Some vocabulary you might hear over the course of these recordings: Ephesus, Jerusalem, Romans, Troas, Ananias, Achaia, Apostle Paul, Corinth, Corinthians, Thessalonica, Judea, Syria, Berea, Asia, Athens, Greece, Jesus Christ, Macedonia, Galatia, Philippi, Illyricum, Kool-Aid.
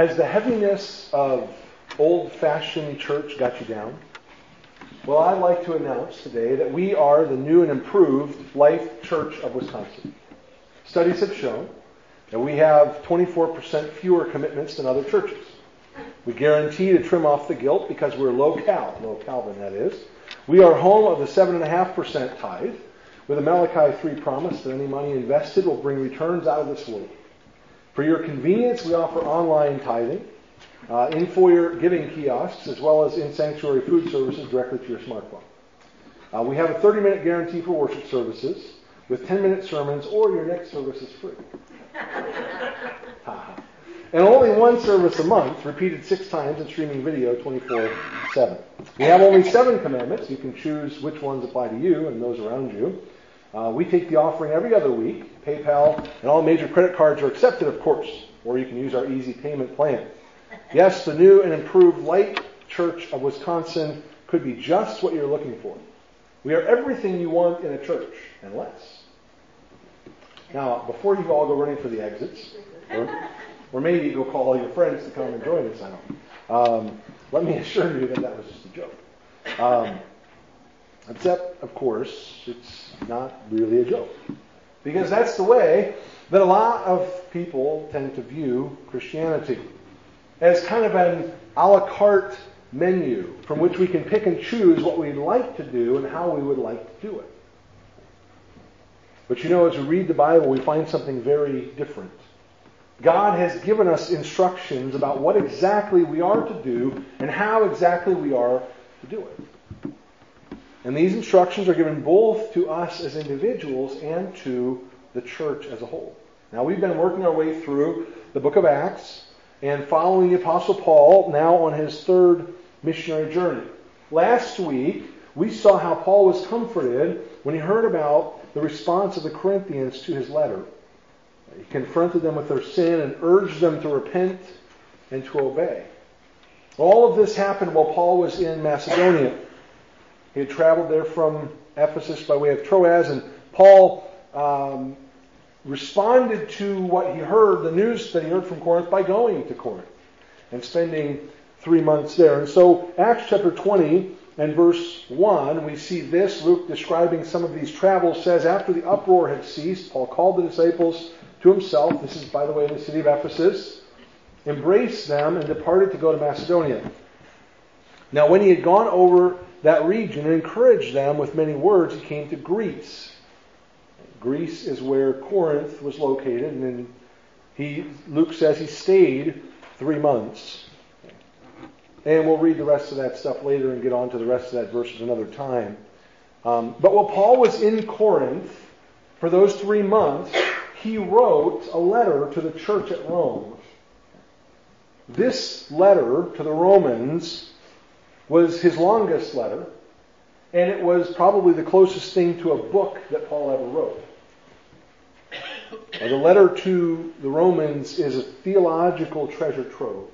Has the heaviness of old-fashioned church got you down? Well, I'd like to announce today that we are the new and improved Life Church of Wisconsin. Studies have shown that we have 24% fewer commitments than other churches. We guarantee to trim off the guilt because we're low Calvin that is. We are home of the 7.5% tithe, with a Malachi 3 promise that any money invested will bring returns out of this world. For your convenience, we offer online tithing, in-foyer giving kiosks, as well as in-sanctuary food services directly to your smartphone. We have a 30-minute guarantee for worship services, with 10-minute sermons, or your next service is free. And only one service a month, repeated 6 times and streaming video 24/7. We have only 7 commandments. You can choose which ones apply to you and those around you. We take the offering every other week. PayPal and all major credit cards are accepted, of course, or you can use our easy payment plan. Yes, the new and improved Light Church of Wisconsin could be just what you're looking for. We are everything you want in a church, and less. Now, before you all go running for the exits, or maybe you go call all your friends to come and join us, I don't know. Let me assure you that was just a joke. Except, of course, it's not really a joke. Because that's the way that a lot of people tend to view Christianity, as kind of an a la carte menu from which we can pick and choose what we'd like to do and how we would like to do it. But you know, as we read the Bible, we find something very different. God has given us instructions about what exactly we are to do and how exactly we are to do it. And these instructions are given both to us as individuals and to the church as a whole. Now, we've been working our way through the book of Acts and following the Apostle Paul now on his 3rd missionary journey. Last week, we saw how Paul was comforted when he heard about the response of the Corinthians to his letter. He confronted them with their sin and urged them to repent and to obey. All of this happened while Paul was in Macedonia. He had traveled there from Ephesus by way of Troas, and Paul responded to what he heard, the news that he heard from Corinth, by going to Corinth and spending 3 months there. And so Acts chapter 20 and verse 1, we see this. Luke, describing some of these travels, says, "After the uproar had ceased, Paul called the disciples to himself," this is, by the way, in the city of Ephesus, "embraced them and departed to go to Macedonia. Now when he had gone over that region and encouraged them with many words, he came to Greece." Greece is where Corinth was located, and then Luke says he stayed 3 months. And we'll read the rest of that stuff later and get on to the rest of that verse at another time. But while Paul was in Corinth for those 3 months, he wrote a letter to the church at Rome. This letter to the Romans was his longest letter, and it was probably the closest thing to a book that Paul ever wrote. Now, the letter to the Romans is a theological treasure trove.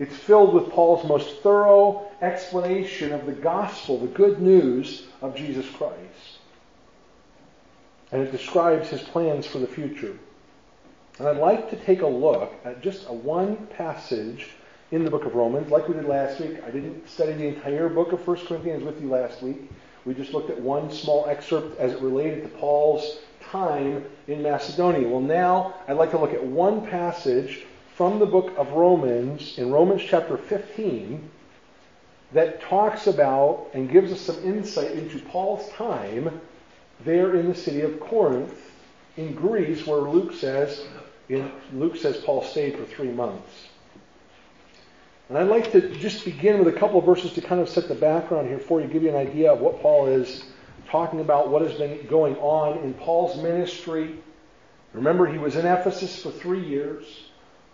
It's filled with Paul's most thorough explanation of the gospel, the good news of Jesus Christ. And it describes his plans for the future. And I'd like to take a look at just one passage in the book of Romans, like we did last week. I didn't study the entire book of 1 Corinthians with you last week. We just looked at one small excerpt as it related to Paul's time in Macedonia. Well, now I'd like to look at one passage from the book of Romans, in Romans chapter 15, that talks about and gives us some insight into Paul's time there in the city of Corinth, in Greece, where Luke says Paul stayed for 3 months. And I'd like to just begin with a couple of verses to kind of set the background here for you, give you an idea of what Paul is talking about, what has been going on in Paul's ministry. Remember, he was in Ephesus for 3 years.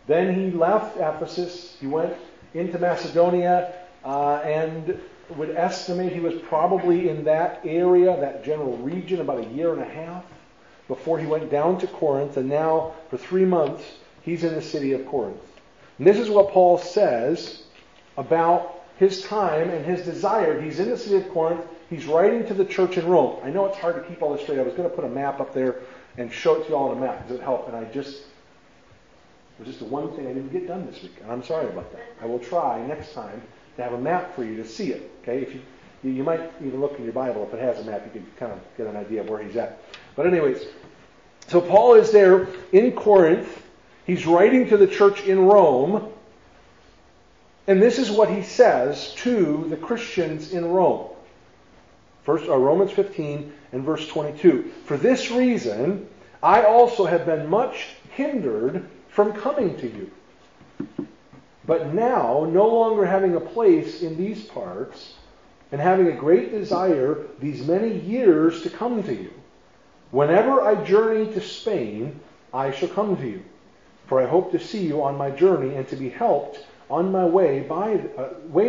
Then he left Ephesus. He went into Macedonia, and would estimate he was probably in that area, that general region, about 1.5 years before he went down to Corinth. And now, for 3 months, he's in the city of Corinth. And this is what Paul says about his time and his desire. He's in the city of Corinth. He's writing to the church in Rome. I know it's hard to keep all this straight. I was going to put a map up there and show it to you all on a map. Does it help? And I just It was just the one thing I didn't get done this week, and I'm sorry about that. I will try next time to have a map for you to see it. Okay? If you might even look in your Bible. If it has a map, you can kind of get an idea of where he's at. But anyways, so Paul is there in Corinth. He's writing to the church in Rome. And this is what he says to the Christians in Rome. Romans 15 and verse 22. For this reason, I also have been much hindered from coming to you. But now, no longer having a place in these parts, and having a great desire these many years to come to you, whenever I journey to Spain, I shall come to you. For I hope to see you on my journey and to be helped on my way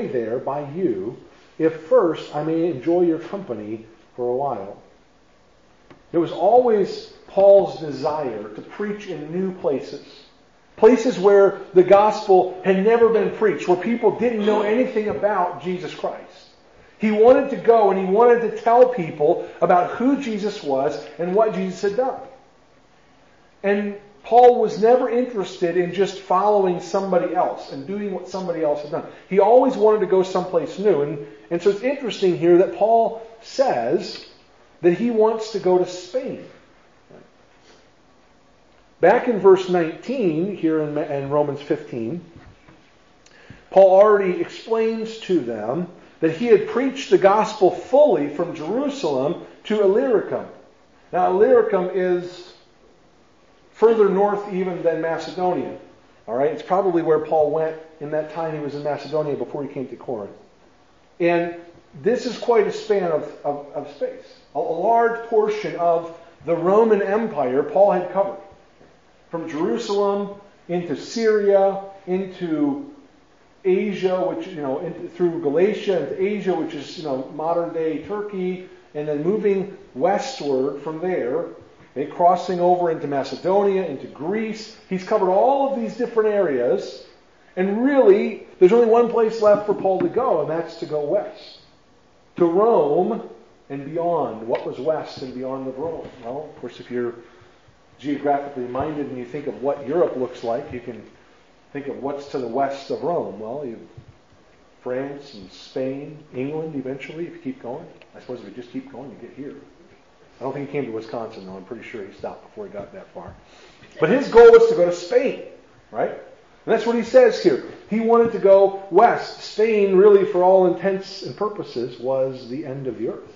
there by you, if first I may enjoy your company for a while. It was always Paul's desire to preach in new places. Places where the gospel had never been preached, where people didn't know anything about Jesus Christ. He wanted to go and he wanted to tell people about who Jesus was and what Jesus had done. And Paul was never interested in just following somebody else and doing what somebody else had done. He always wanted to go someplace new. And so it's interesting here that Paul says that he wants to go to Spain. Back in verse 19, here in Romans 15, Paul already explains to them that he had preached the gospel fully from Jerusalem to Illyricum. Now, Illyricum is further north even than Macedonia. All right, it's probably where Paul went in that time he was in Macedonia before he came to Corinth. And this is quite a span of space. A large portion of the Roman Empire Paul had covered. From Jerusalem into Syria, into Asia, which, you know, through Galatia into Asia, which is, you know, modern day Turkey, and then moving westward from there, and crossing over into Macedonia, into Greece. He's covered all of these different areas, and really, there's only one place left for Paul to go, and that's to go west, to Rome and beyond. What was west and beyond of Rome? Well, of course, if you're geographically minded and you think of what Europe looks like, you can think of what's to the west of Rome. Well, France and Spain, England eventually, if you keep going. I suppose if you just keep going, you get here. I don't think he came to Wisconsin, though. I'm pretty sure he stopped before he got that far. But his goal was to go to Spain, right? And that's what he says here. He wanted to go west. Spain, really, for all intents and purposes, was the end of the earth.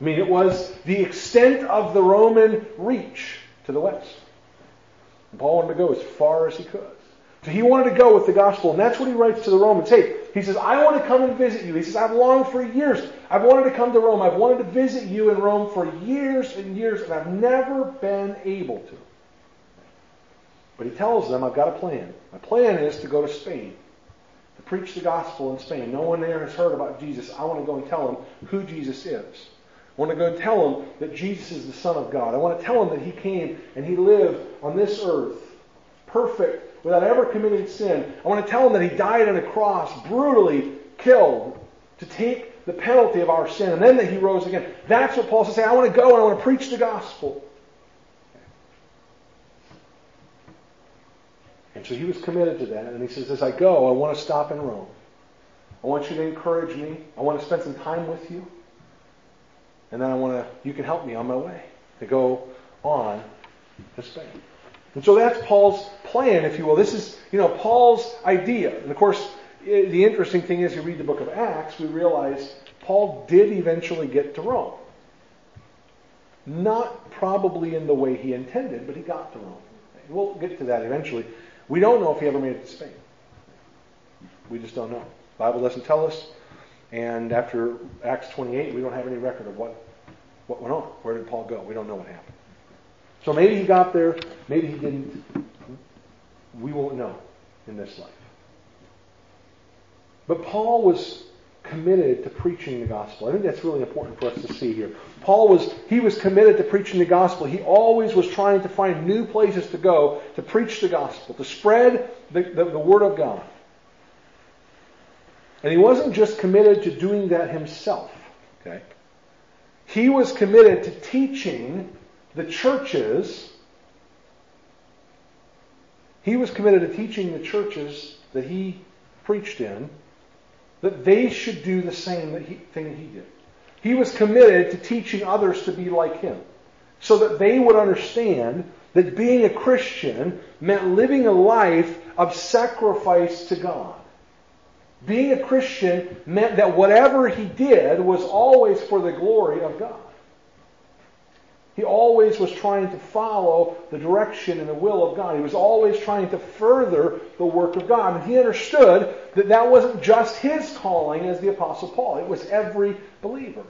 I mean, it was the extent of the Roman reach to the west. And Paul wanted to go as far as he could. So he wanted to go with the gospel, and that's what he writes to the Romans. Hey, he says, I want to come and visit you. He says, I've longed for years. I've wanted to come to Rome. I've wanted to visit you in Rome for years and years, and I've never been able to. But he tells them, I've got a plan. My plan is to go to Spain, to preach the gospel in Spain. No one there has heard about Jesus. I want to go and tell them who Jesus is. I want to go and tell them that Jesus is the Son of God. I want to tell them that he came and he lived on this earth, perfect, without ever committing sin. I want to tell him that he died on a cross, brutally killed, to take the penalty of our sin, and then that he rose again. That's what Paul says. I want to go and I want to preach the gospel. And so he was committed to that, and he says, as I go, I want to stop in Rome. I want you to encourage me. I want to spend some time with you. And then you can help me on my way to go on to Spain. And so that's Paul's plan, if you will. This is, Paul's idea. And of course, the interesting thing is, you read the book of Acts, we realize Paul did eventually get to Rome. Not probably in the way he intended, but he got to Rome. We'll get to that eventually. We don't know if he ever made it to Spain. We just don't know. The Bible doesn't tell us. And after Acts 28, we don't have any record of what went on. Where did Paul go? We don't know what happened. So maybe he got there, maybe he didn't. We won't know in this life. But Paul was committed to preaching the gospel. I think that's really important for us to see here. He was committed to preaching the gospel. He always was trying to find new places to go to preach the gospel, to spread the word of God. And he wasn't just committed to doing that himself. Okay? He was committed to teaching the churches He was committed to teaching the churches that he preached in that they should do the same thing he did. He was committed to teaching others to be like him so that they would understand that being a Christian meant living a life of sacrifice to God. Being a Christian meant that whatever he did was always for the glory of God. He always was trying to follow the direction and the will of God. He was always trying to further the work of God. And he understood that that wasn't just his calling as the Apostle Paul. It was every believer.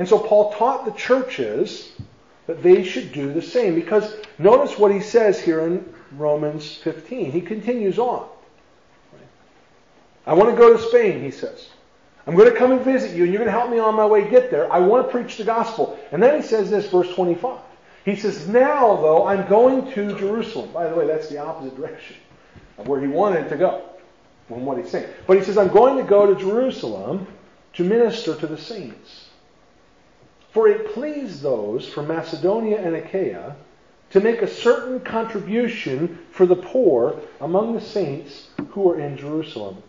And so Paul taught the churches that they should do the same. Because notice what he says here in Romans 15. He continues on. I want to go to Spain, he says. I'm going to come and visit you, and you're going to help me on my way to get there. I want to preach the gospel. And then he says this, verse 25. He says, now, though, I'm going to Jerusalem. By the way, that's the opposite direction of where he wanted to go from what he's saying. But he says, I'm going to go to Jerusalem to minister to the saints. For it pleased those from Macedonia and Achaia to make a certain contribution for the poor among the saints who are in Jerusalem.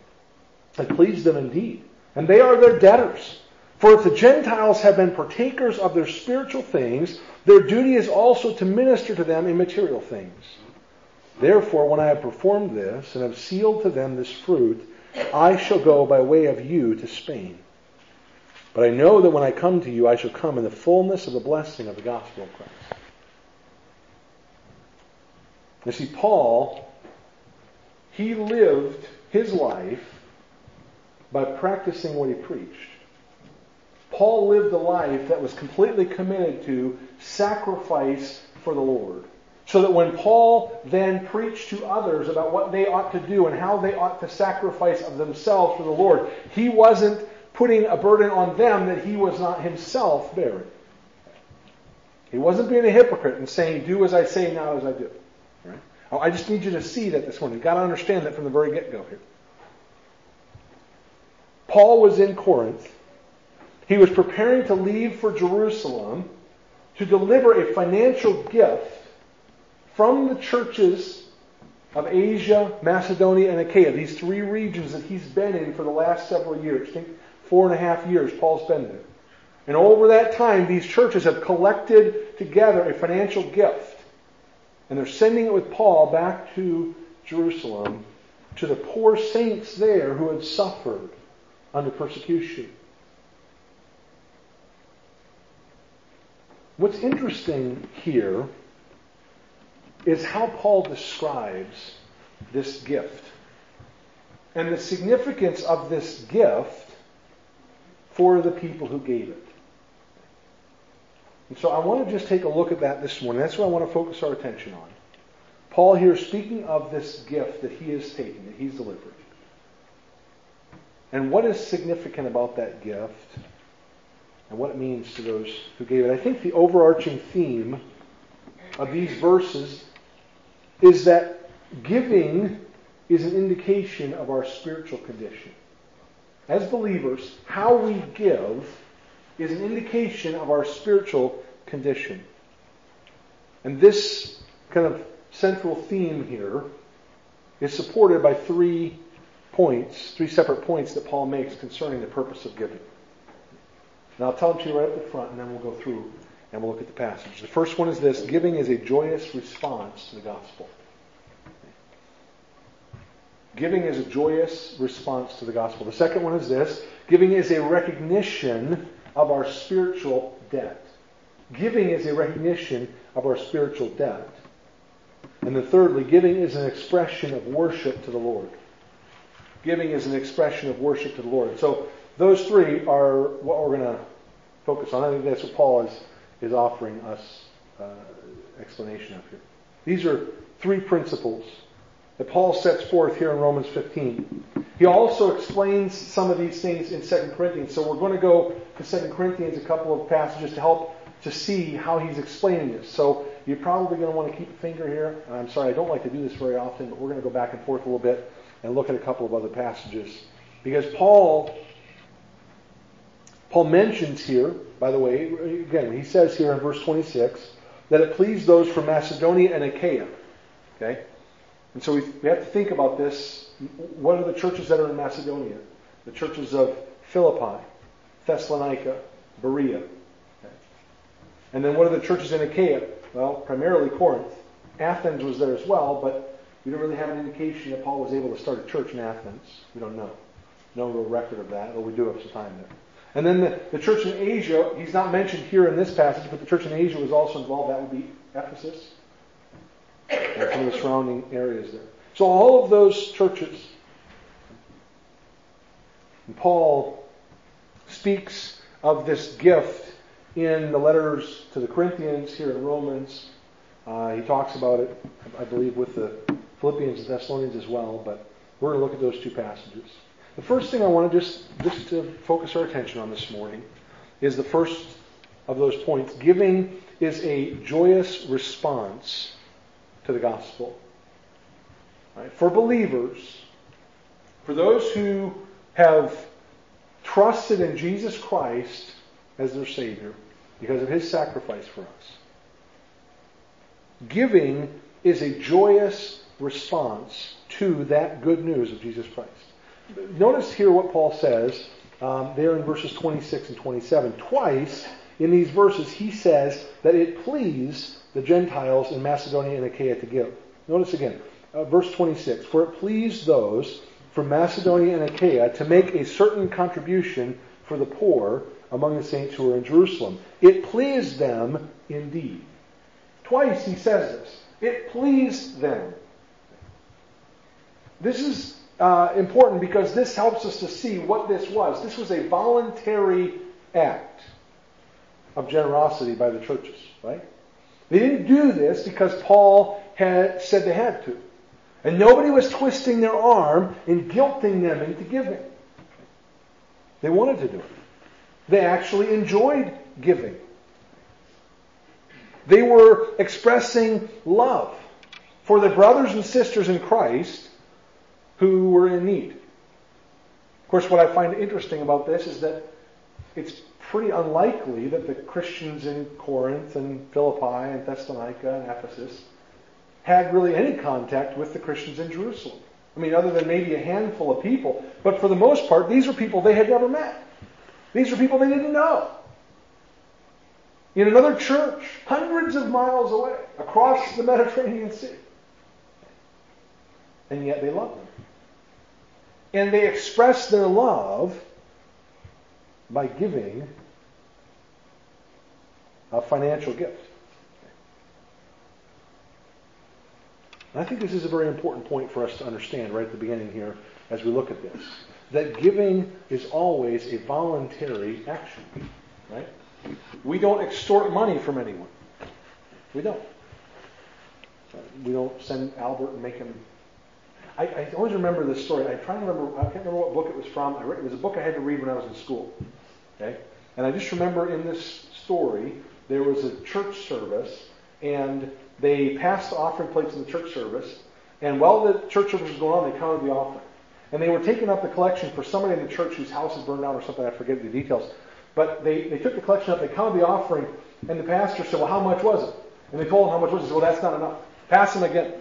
It pleased them indeed. And they are their debtors. For if the Gentiles have been partakers of their spiritual things, their duty is also to minister to them in material things. Therefore, when I have performed this and have sealed to them this fruit, I shall go by way of you to Spain. But I know that when I come to you, I shall come in the fullness of the blessing of the gospel of Christ. You see, Paul, he lived his life by practicing what he preached. Paul lived a life that was completely committed to sacrifice for the Lord. So that when Paul then preached to others about what they ought to do and how they ought to sacrifice of themselves for the Lord, he wasn't putting a burden on them that he was not himself bearing. He wasn't being a hypocrite and saying, do as I say, not as I do. Right? Oh, I just need you to see that this morning. You've got to understand that from the very get-go here. Paul was in Corinth. He was preparing to leave for Jerusalem to deliver a financial gift from the churches of Asia, Macedonia, and Achaia, these three regions that he's been in for the last several years. I think 4.5 years Paul's been there. And over that time, these churches have collected together a financial gift. And they're sending it with Paul back to Jerusalem to the poor saints there who had suffered under persecution. What's interesting here is how Paul describes this gift and the significance of this gift for the people who gave it. And so I want to just take a look at that this morning. That's what I want to focus our attention on. Paul here speaking of this gift that he has taken, that he's delivered. And what is significant about that gift and what it means to those who gave it. I think the overarching theme of these verses is that giving is an indication of our spiritual condition. As believers, how we give is an indication of our spiritual condition. And this kind of central theme here is supported by three separate points that Paul makes concerning the purpose of giving. And I'll tell them to you right up the front, and then we'll go through and we'll look at the passage. The first one is this: giving is a joyous response to the gospel. Giving is a joyous response to the gospel. The second one is this: giving is a recognition of our spiritual debt. Giving is a recognition of our spiritual debt. And then thirdly, giving is an expression of worship to the Lord. Giving is an expression of worship to the Lord. So those three are what we're going to focus on. I think that's what Paul is offering us explanation of here. These are three principles that Paul sets forth here in Romans 15. He also explains some of these things in 2 Corinthians. So we're going to go to 2 Corinthians, a couple of passages to help to see how he's explaining this. So you're probably going to want to keep a finger here. And I'm sorry, I don't like to do this very often, but we're going to go back and forth a little bit and look at a couple of other passages. Because Paul mentions here, by the way, again, he says here in verse 26, that it pleased those from Macedonia and Achaia. Okay? And so we have to think about this. What are the churches that are in Macedonia? The churches of Philippi, Thessalonica, Berea. Okay. And then what are the churches in Achaia? Well, primarily Corinth. Athens was there as well, but we don't really have an indication that Paul was able to start a church in Athens. We don't know. No real record of that, but we do have some time there. And then the church in Asia, he's not mentioned here in this passage, but the church in Asia was also involved. That would be Ephesus and some of the surrounding areas there. So all of those churches. And Paul speaks of this gift in the letters to the Corinthians, here in Romans. He talks about it, I believe, with the Philippians and Thessalonians as well, but we're going to look at those two passages. The first thing I want to just to focus our attention on this morning is the first of those points. Giving is a joyous response to the gospel. Right? For believers, for those who have trusted in Jesus Christ as their Savior because of His sacrifice for us, giving is a joyous response to that good news of Jesus Christ. Notice here what Paul says there in verses 26 and 27. Twice in these verses he says that it pleased the Gentiles in Macedonia and Achaia to give. Notice again, verse 26. For it pleased those from Macedonia and Achaia to make a certain contribution for the poor among the saints who are in Jerusalem. It pleased them indeed. Twice he says this. It pleased them. This is important because this helps us to see what this was. This was a voluntary act of generosity by the churches, right? They didn't do this because Paul had said they had to. And nobody was twisting their arm and guilting them into giving. They wanted to do it. They actually enjoyed giving. They were expressing love for the brothers and sisters in Christ who were in need. Of course, what I find interesting about this is that it's pretty unlikely that the Christians in Corinth and Philippi and Thessalonica and Ephesus had really any contact with the Christians in Jerusalem. I mean, other than maybe a handful of people. But for the most part, these were people they had never met. These were people they didn't know. In another church, hundreds of miles away, across the Mediterranean Sea. And yet they loved them. And they expressed their love by giving a financial gift. I think this is a very important point for us to understand right at the beginning here as we look at this. That giving is always a voluntary action, right? We don't extort money from anyone. We don't. We don't send Albert and make him... I always remember this story. I can't remember what book it was from. It was a book I had to read when I was in school. Okay? And I just remember in this story, there was a church service and they passed the offering plates in the church service, and while the church service was going on, they counted the offering. And they were taking up the collection for somebody in the church whose house had burned down or something, I forget the details. But they took the collection up, they counted the offering, and the pastor said, well, how much was it? And they told him how much was it. He said, well, that's not enough. Pass them again.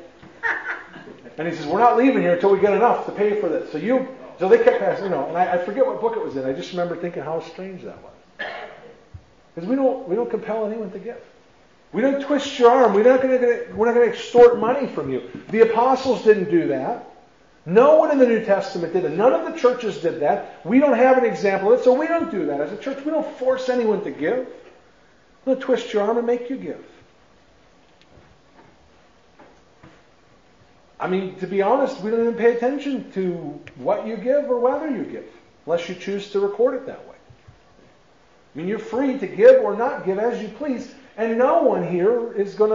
And he says, we're not leaving here until we get enough to pay for this. So they kept passing, and I forget what book it was in. I just remember thinking how strange that was. Because we don't compel anyone to give. We don't twist your arm. We're not going to extort money from you. The apostles didn't do that. No one in the New Testament did it. None of the churches did that. We don't have an example of it, so we don't do that as a church. We don't force anyone to give. We don't twist your arm and make you give. I mean, to be honest, we don't even pay attention to what you give or whether you give, unless you choose to record it that way. I mean, you're free to give or not give as you please. And no one here is going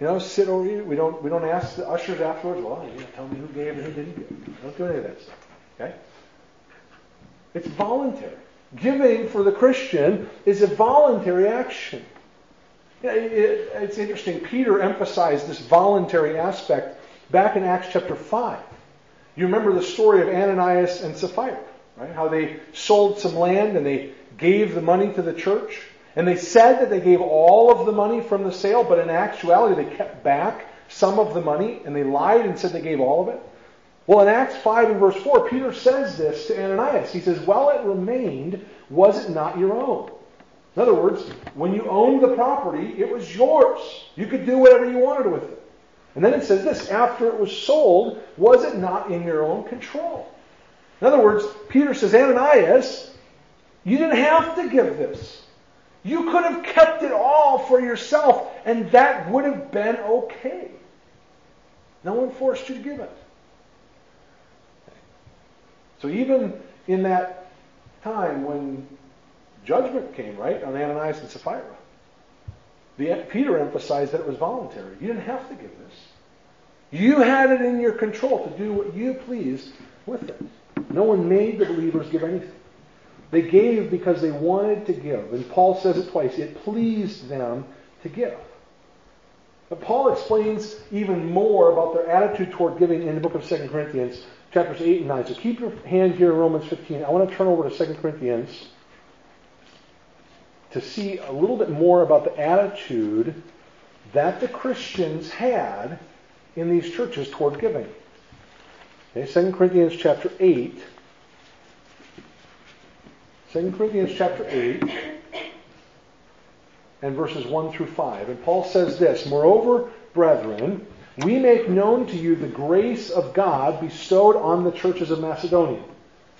to, sit over you. We don't ask the ushers afterwards, well, tell me who gave and who didn't give. Don't do any of that stuff. Okay? It's voluntary. Giving for the Christian is a voluntary action. It's interesting. Peter emphasized this voluntary aspect back in Acts chapter 5. You remember the story of Ananias and Sapphira, right? How they sold some land and they gave the money to the church. And they said that they gave all of the money from the sale, but in actuality they kept back some of the money, and they lied and said they gave all of it? Well, in Acts 5 and verse 4, Peter says this to Ananias. He says, while it remained, was it not your own? In other words, when you owned the property, it was yours. You could do whatever you wanted with it. And then it says this, after it was sold, was it not in your own control? In other words, Peter says, Ananias, you didn't have to give this. You could have kept it all for yourself, and that would have been okay. No one forced you to give it. So even in that time when judgment came, right, on Ananias and Sapphira, Peter emphasized that it was voluntary. You didn't have to give this. You had it in your control to do what you pleased with it. No one made the believers give anything. They gave because they wanted to give. And Paul says it twice. It pleased them to give. But Paul explains even more about their attitude toward giving in the book of 2 Corinthians, chapters 8 and 9. So keep your hand here in Romans 15. I want to turn over to 2 Corinthians to see a little bit more about the attitude that the Christians had in these churches toward giving. Okay, 2 Corinthians chapter 8. 2 Corinthians chapter 8 and verses 1 through 5. And Paul says this, moreover, brethren, we make known to you the grace of God bestowed on the churches of Macedonia.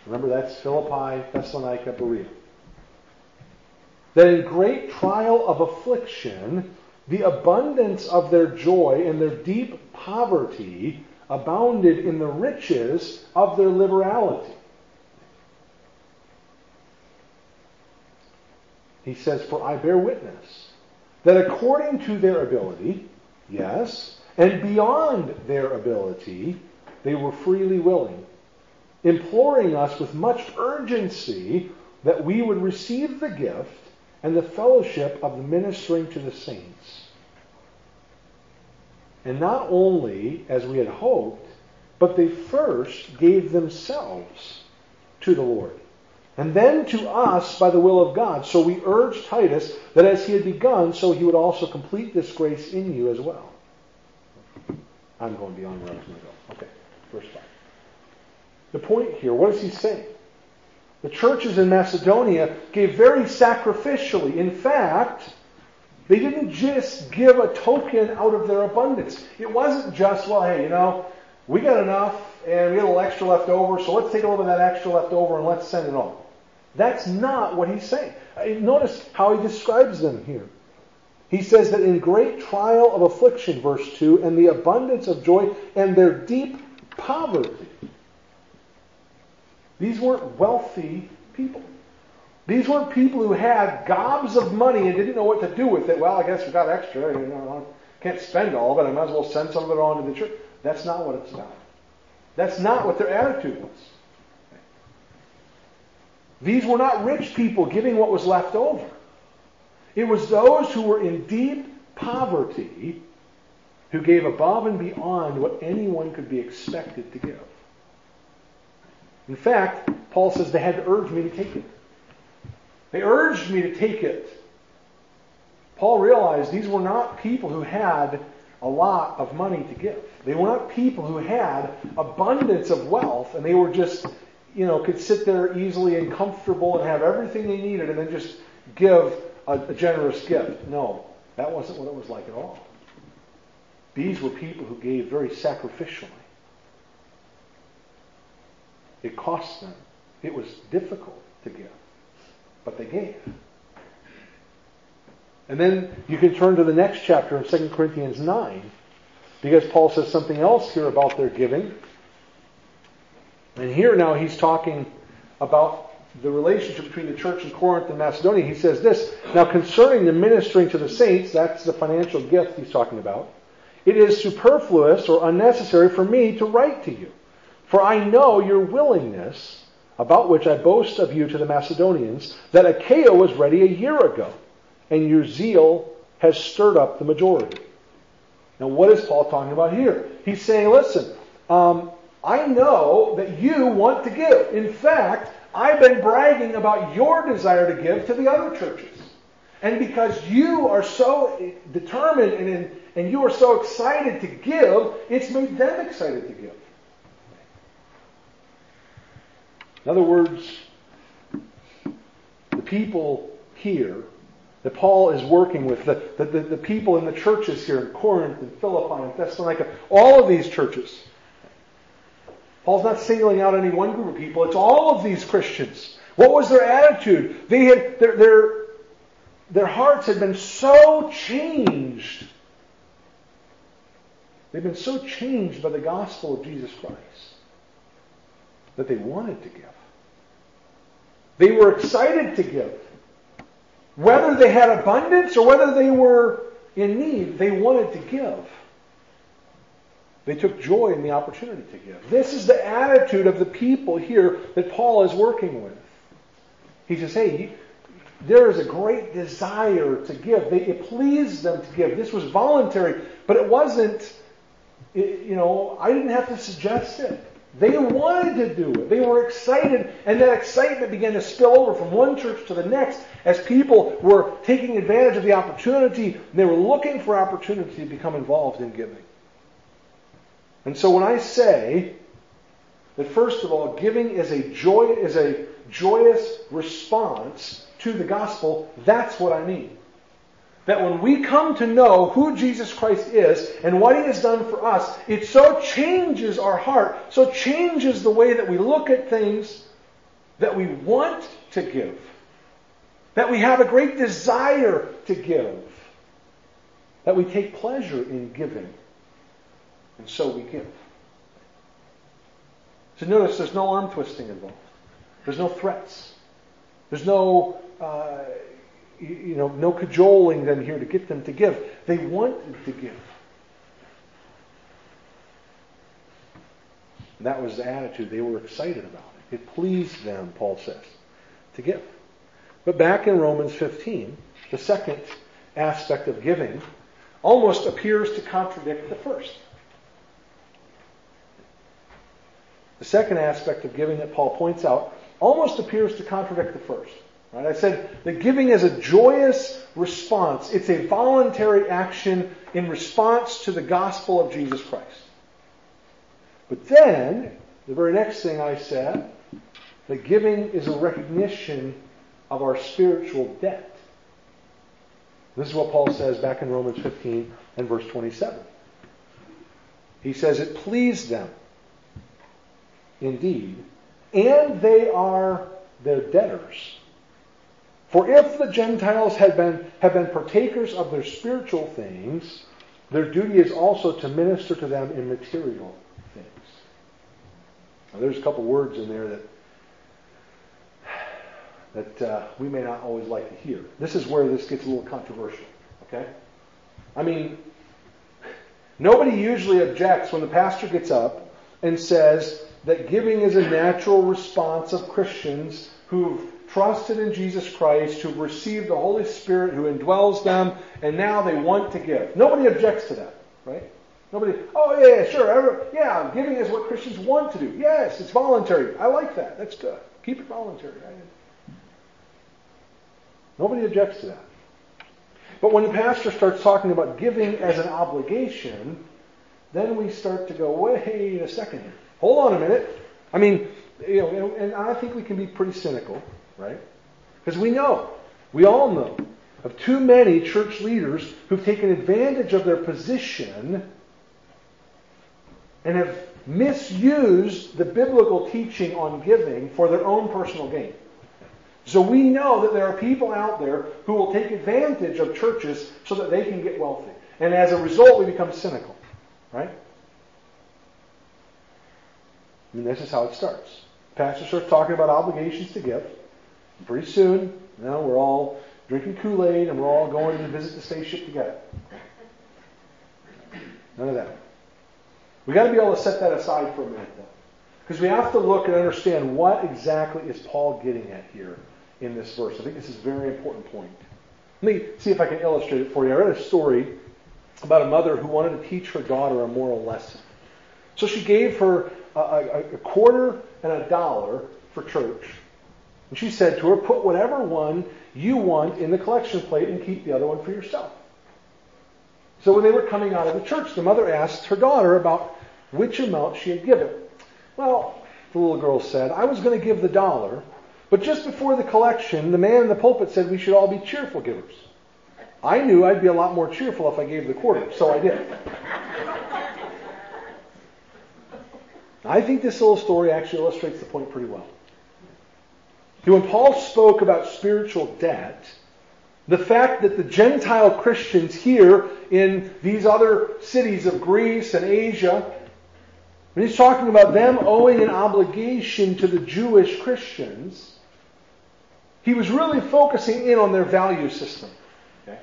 Remember, that's Philippi, Thessalonica, Berea. That in great trial of affliction, the abundance of their joy and their deep poverty abounded in the riches of their liberality. He says, for I bear witness that according to their ability, yes, and beyond their ability, they were freely willing, imploring us with much urgency that we would receive the gift and the fellowship of ministering to the saints. And not only as we had hoped, but they first gave themselves to the Lord, and then to us by the will of God. So we urge Titus that as he had begun, so he would also complete this grace in you as well. I'm going beyond where I was going to go. Okay, verse 5. The point here, what is he saying? The churches in Macedonia gave very sacrificially. In fact, they didn't just give a token out of their abundance. It wasn't just, well, hey, you know, we got enough, and we got a little extra left over, so let's take a little bit of that extra left over and let's send it on. That's not what he's saying. Notice how he describes them here. He says that in great trial of affliction, verse 2, and the abundance of joy and their deep poverty. These weren't wealthy people. These weren't people who had gobs of money and didn't know what to do with it. Well, I guess we got extra. You know, I can't spend all of it. I might as well send some of it on to the church. That's not what it's about. That's not what their attitude was. These were not rich people giving what was left over. It was those who were in deep poverty who gave above and beyond what anyone could be expected to give. In fact, Paul says they had to urge me to take it. They urged me to take it. Paul realized these were not people who had a lot of money to give. They were not people who had abundance of wealth, and they were just, you know, could sit there easily and comfortable and have everything they needed and then just give a generous gift. No, that wasn't what it was like at all. These were people who gave very sacrificially. It cost them. It was difficult to give, but they gave. And then you can turn to the next chapter in 2 Corinthians 9, because Paul says something else here about their giving. And here now he's talking about the relationship between the church in Corinth and Macedonia. He says this, now concerning the ministering to the saints, that's the financial gift he's talking about, it is superfluous or unnecessary for me to write to you. For I know your willingness, about which I boast of you to the Macedonians, that Achaia was ready a year ago, and your zeal has stirred up the majority. Now, what is Paul talking about here? He's saying, listen, I know that you want to give. In fact, I've been bragging about your desire to give to the other churches. And because you are so determined and and you are so excited to give, it's made them excited to give. In other words, the people here that Paul is working with, the people in the churches here in Corinth and Philippi and Thessalonica, all of these churches. Paul's not singling out any one group of people. It's all of these Christians. What was their attitude? They had their hearts had been so changed. They've been so changed by the gospel of Jesus Christ that they wanted to give. They were excited to give. Whether they had abundance or whether they were in need, they wanted to give. They took joy in the opportunity to give. This is the attitude of the people here that Paul is working with. He says, hey, there is a great desire to give. It pleased them to give. This was voluntary, but it wasn't, I didn't have to suggest it. They wanted to do it. They were excited, and that excitement began to spill over from one church to the next as people were taking advantage of the opportunity, and they were looking for opportunity to become involved in giving. And so when I say that, first of all, giving is a joyous response to the gospel, that's what I mean. That when we come to know who Jesus Christ is and what He has done for us, it so changes our heart, so changes the way that we look at things, that we want to give, that we have a great desire to give, that we take pleasure in giving. And so we give. So notice there's no arm twisting involved. There's no threats. There's no no cajoling them here to get them to give. They wanted to give. And that was the attitude. They were excited about it. It pleased them, Paul says, to give. But back in Romans 15, the second aspect of giving almost appears to contradict the first. The second aspect of giving that Paul points out almost appears to contradict the first. Right? I said that giving is a joyous response. It's a voluntary action in response to the gospel of Jesus Christ. But then, the very next thing I said, that giving is a recognition of our spiritual debt. This is what Paul says back in Romans 15 and verse 27. He says, it pleased them indeed, and they are their debtors. For if the Gentiles have been partakers of their spiritual things, their duty is also to minister to them in material things. Now, there's a couple words in there that we may not always like to hear. This is where this gets a little controversial. Okay, I mean, nobody usually objects when the pastor gets up and says that giving is a natural response of Christians who've trusted in Jesus Christ, who've received the Holy Spirit, who indwells them, and now they want to give. Nobody objects to that, right? Nobody, oh yeah, sure, yeah, giving is what Christians want to do. Yes, it's voluntary. I like that. That's good. Keep it voluntary. Right? Nobody objects to that. But when the pastor starts talking about giving as an obligation, then we start to go, wait a second here. Hold on a minute. I mean, and I think we can be pretty cynical, right? Because we all know, of too many church leaders who've taken advantage of their position and have misused the biblical teaching on giving for their own personal gain. So we know that there are people out there who will take advantage of churches so that they can get wealthy. And as a result, we become cynical, right? I mean, this is how it starts. The pastor starts talking about obligations to give. And pretty soon, now we're all drinking Kool-Aid and we're all going to visit the space ship together. None of that. We've got to be able to set that aside for a minute, though. Because we have to look and understand what exactly is Paul getting at here in this verse. I think this is a very important point. Let me see if I can illustrate it for you. I read a story about a mother who wanted to teach her daughter a moral lesson. So she gave her a quarter and $1 for church. And she said to her, put whatever one you want in the collection plate and keep the other one for yourself. So when they were coming out of the church, the mother asked her daughter about which amount she had given. Well, the little girl said, I was going to give the $1, but just before the collection, the man in the pulpit said we should all be cheerful givers. I knew I'd be a lot more cheerful if I gave the $0.25, so I did. I think this little story actually illustrates the point pretty well. When Paul spoke about spiritual debt, the fact that the Gentile Christians here in these other cities of Greece and Asia, when he's talking about them owing an obligation to the Jewish Christians, he was really focusing in on their value system. Okay?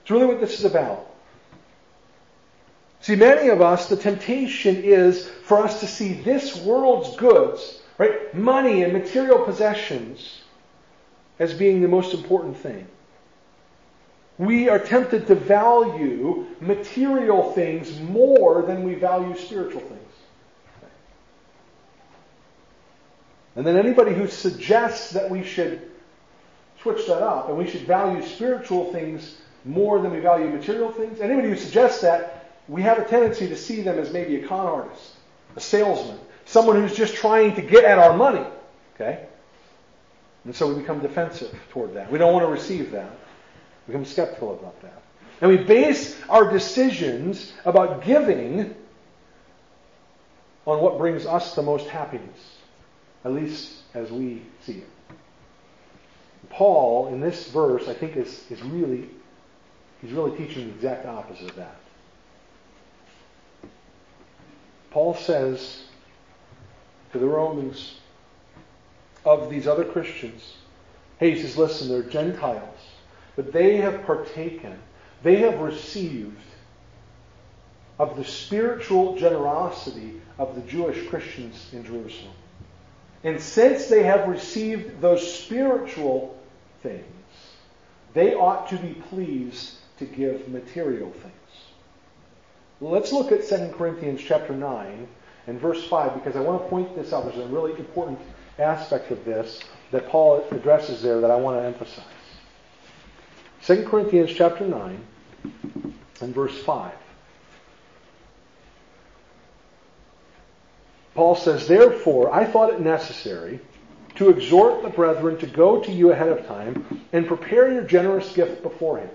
It's really what this is about. See, many of us, the temptation is for us to see this world's goods, right, money and material possessions, as being the most important thing. We are tempted to value material things more than we value spiritual things. And then anybody who suggests that we should switch that up and we should value spiritual things more than we value material things, anybody who suggests that, we have a tendency to see them as maybe a con artist, a salesman, someone who's just trying to get at our money. Okay? And so we become defensive toward that. We don't want to receive that. We become skeptical about that. And we base our decisions about giving on what brings us the most happiness, at least as we see it. Paul, in this verse, I think is really teaching the exact opposite of that. Paul says to the Romans of these other Christians, hey, he says, listen, they're Gentiles, but they have partaken, they have received of the spiritual generosity of the Jewish Christians in Jerusalem. And since they have received those spiritual things, they ought to be pleased to give material things. Let's look at 2 Corinthians chapter 9 and verse 5, because I want to point this out. There's a really important aspect of this that Paul addresses there that I want to emphasize. 2 Corinthians chapter 9 and verse 5. Paul says, therefore, I thought it necessary to exhort the brethren to go to you ahead of time and prepare your generous gift beforehand,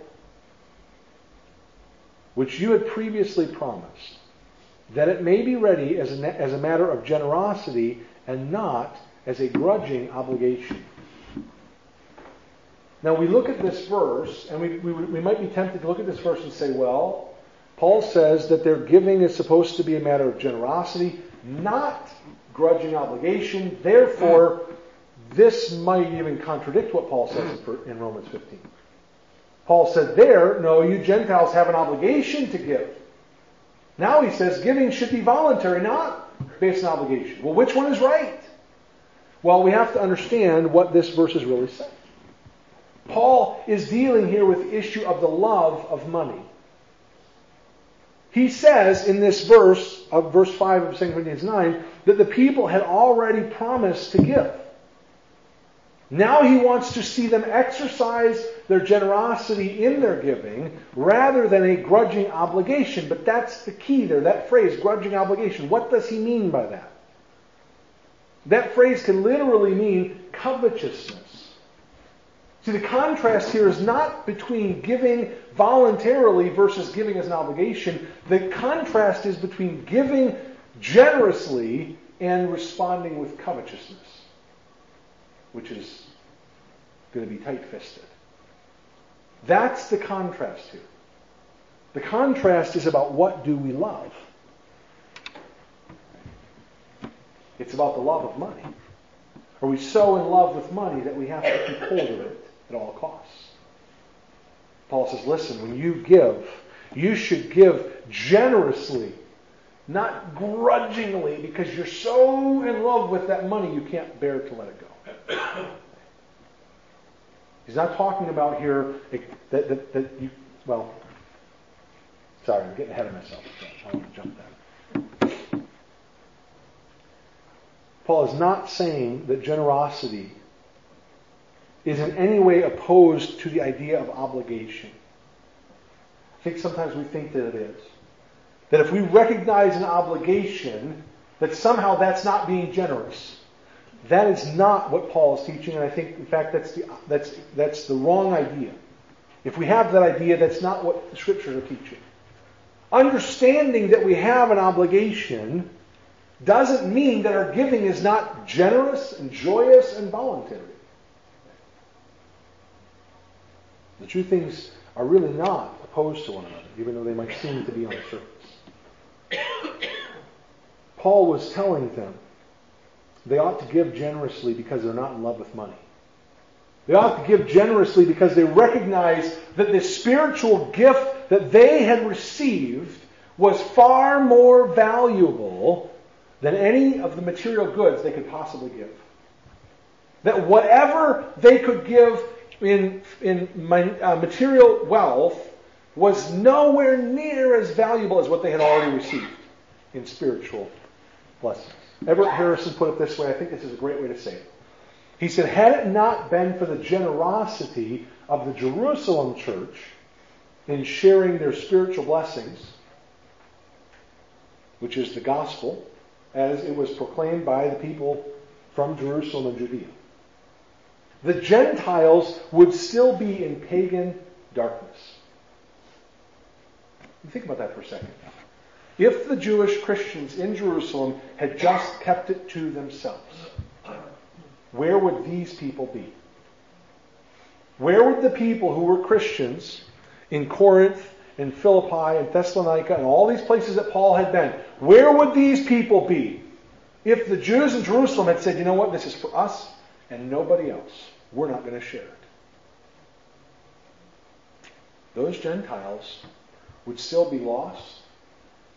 which you had previously promised, that it may be ready as a matter of generosity and not as a grudging obligation. Now we look at this verse, and we might be tempted to look at this verse and say, well, Paul says that their giving is supposed to be a matter of generosity, not grudging obligation. Therefore, this might even contradict what Paul says in Romans 15. Paul said there, no, you Gentiles have an obligation to give. Now he says giving should be voluntary, not based on obligation. Well, which one is right? Well, we have to understand what this verse is really saying. Paul is dealing here with the issue of the love of money. He says in this verse, of verse 5 of 2 Corinthians 9, that the people had already promised to give. Now he wants to see them exercise their generosity in their giving rather than a grudging obligation. But that's the key there, that phrase, grudging obligation. What does he mean by that? That phrase can literally mean covetousness. See, the contrast here is not between giving voluntarily versus giving as an obligation. The contrast is between giving generously and responding with covetousness, which is going to be tight-fisted. That's the contrast here. The contrast is about what do we love. It's about the love of money. Are we so in love with money that we have to keep hold of it at all costs? Paul says, listen, when you give, you should give generously, not grudgingly, because you're so in love with that money you can't bear to let it go. He's not talking about here sorry, I'm getting ahead of myself. I want to jump that. Paul is not saying that generosity is in any way opposed to the idea of obligation. think sometimes we think that it is. That if we recognize an obligation, that somehow that's not being generous. That is not what Paul is teaching, and I think, in fact, that's the wrong idea. If we have that idea, that's not what the Scriptures are teaching. Understanding that we have an obligation doesn't mean that our giving is not generous and joyous and voluntary. The two things are really not opposed to one another, even though they might seem to be on the surface. Paul was telling them they ought to give generously because they're not in love with money. They ought to give generously because they recognize that the spiritual gift that they had received was far more valuable than any of the material goods they could possibly give. That whatever they could give in material wealth was nowhere near as valuable as what they had already received in spiritual blessings. Everett Harrison put it this way. I think this is a great way to say it. He said, had it not been for the generosity of the Jerusalem church in sharing their spiritual blessings, which is the gospel, as it was proclaimed by the people from Jerusalem and Judea, the Gentiles would still be in pagan darkness. Think about that for a second. If the Jewish Christians in Jerusalem had just kept it to themselves, where would these people be? Where would the people who were Christians in Corinth and Philippi and Thessalonica and all these places that Paul had been, where would these people be if the Jews in Jerusalem had said, you know what, this is for us and nobody else. We're not going to share it. Those Gentiles would still be lost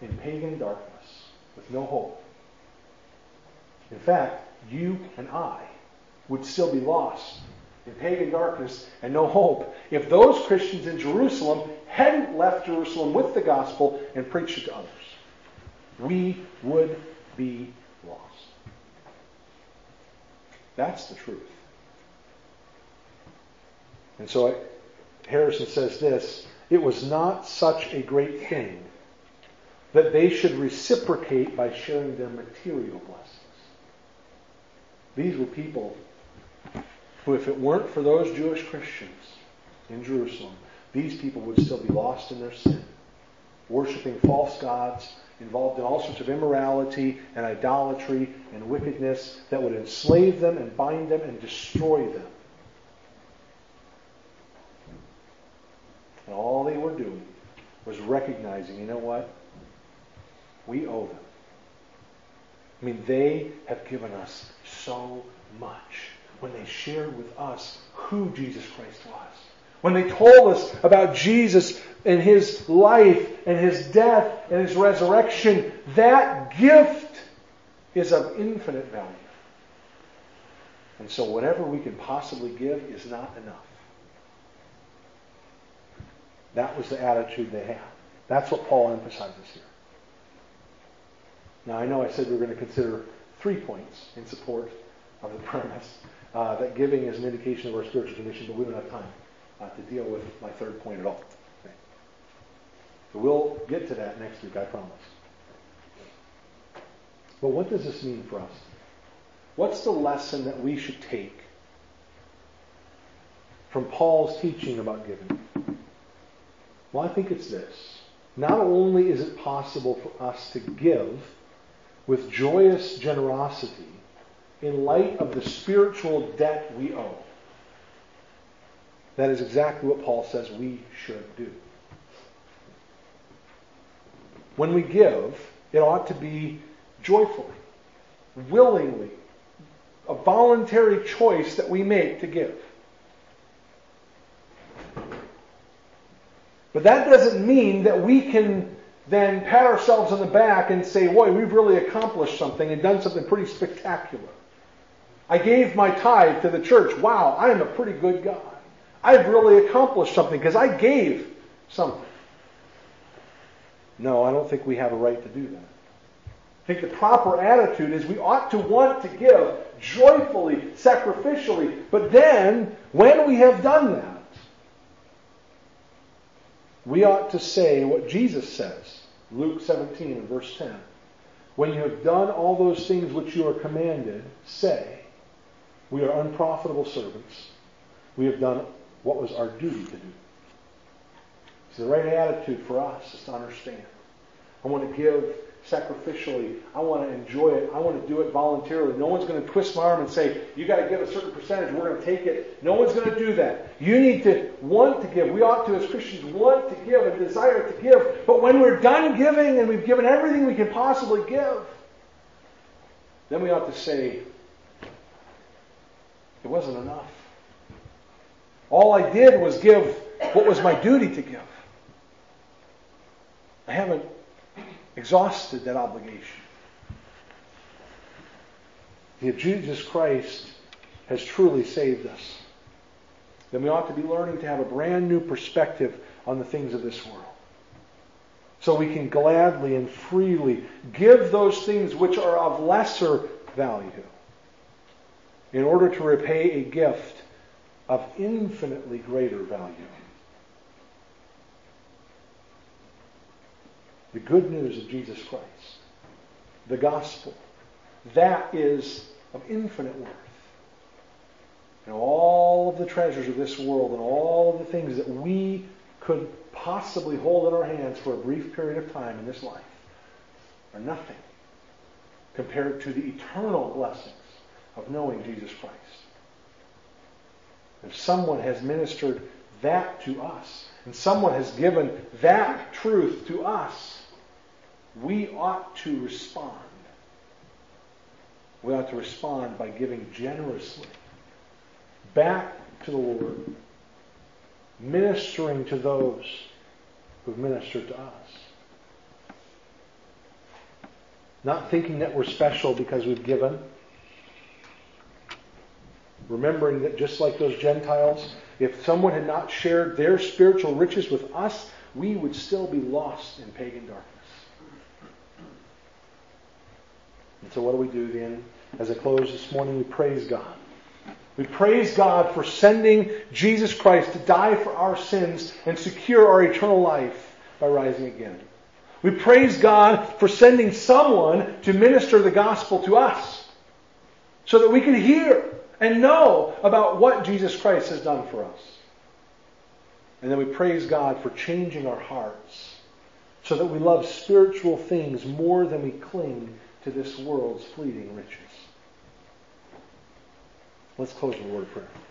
in pagan darkness with no hope. In fact, you and I would still be lost in pagan darkness and no hope if those Christians in Jerusalem hadn't left Jerusalem with the gospel and preached it to others. We would be lost. That's the truth. And so Harrison says this, it was not such a great thing that they should reciprocate by sharing their material blessings. These were people who, if it weren't for those Jewish Christians in Jerusalem, these people would still be lost in their sin, worshiping false gods, involved in all sorts of immorality and idolatry and wickedness that would enslave them and bind them and destroy them. And all they were doing was recognizing, you know what? We owe them. I mean, they have given us so much. When they shared with us who Jesus Christ was, when they told us about Jesus and His life and His death and His resurrection, that gift is of infinite value. And so whatever we can possibly give is not enough. That was the attitude they had. That's what Paul emphasizes here. Now, I know I said we were going to consider 3 points in support of the premise that giving is an indication of our spiritual condition, but we don't have time to deal with my third point at all. Okay. So we'll get to that next week, I promise. But what does this mean for us? What's the lesson that we should take from Paul's teaching about giving? Well, I think it's this. Not only is it possible for us to give with joyous generosity in light of the spiritual debt we owe. That is exactly what Paul says we should do. When we give, it ought to be joyfully, willingly, a voluntary choice that we make to give. But that doesn't mean that we can then pat ourselves on the back and say, boy, we've really accomplished something and done something pretty spectacular. I gave my tithe to the church. Wow, I am a pretty good guy. I've really accomplished something because I gave something. No, I don't think we have a right to do that. I think the proper attitude is we ought to want to give joyfully, sacrificially, but then when we have done that, we ought to say what Jesus says, Luke 17 and verse 10. When you have done all those things which you are commanded, say, we are unprofitable servants. We have done what was our duty to do. It's the right attitude for us is to understand. I want to give sacrificially. I want to enjoy it. I want to do it voluntarily. No one's going to twist my arm and say, you got to give a certain percentage. We're going to take it. No one's going to do that. You need to want to give. We ought to, as Christians, want to give and desire to give. But when we're done giving and we've given everything we can possibly give, then we ought to say, it wasn't enough. All I did was give what was my duty to give. I haven't exhausted that obligation. Jesus Christ has truly saved us. Then we ought to be learning to have a brand new perspective on the things of this world. So we can gladly and freely give those things which are of lesser value in order to repay a gift of infinitely greater value. The good news of Jesus Christ, the gospel, that is of infinite worth. And all of the treasures of this world and all of the things that we could possibly hold in our hands for a brief period of time in this life are nothing compared to the eternal blessings of knowing Jesus Christ. If someone has ministered that to us, and someone has given that truth to us, we ought to respond. We ought to respond by giving generously back to the Lord, ministering to those who've ministered to us. Not thinking that we're special because we've given. Remembering that just like those Gentiles, if someone had not shared their spiritual riches with us, we would still be lost in pagan darkness. And so what do we do then? As I close this morning, we praise God. We praise God for sending Jesus Christ to die for our sins and secure our eternal life by rising again. We praise God for sending someone to minister the gospel to us so that we can hear and know about what Jesus Christ has done for us. And then we praise God for changing our hearts so that we love spiritual things more than we cling to this world's fleeting riches. Let's close with a word of prayer.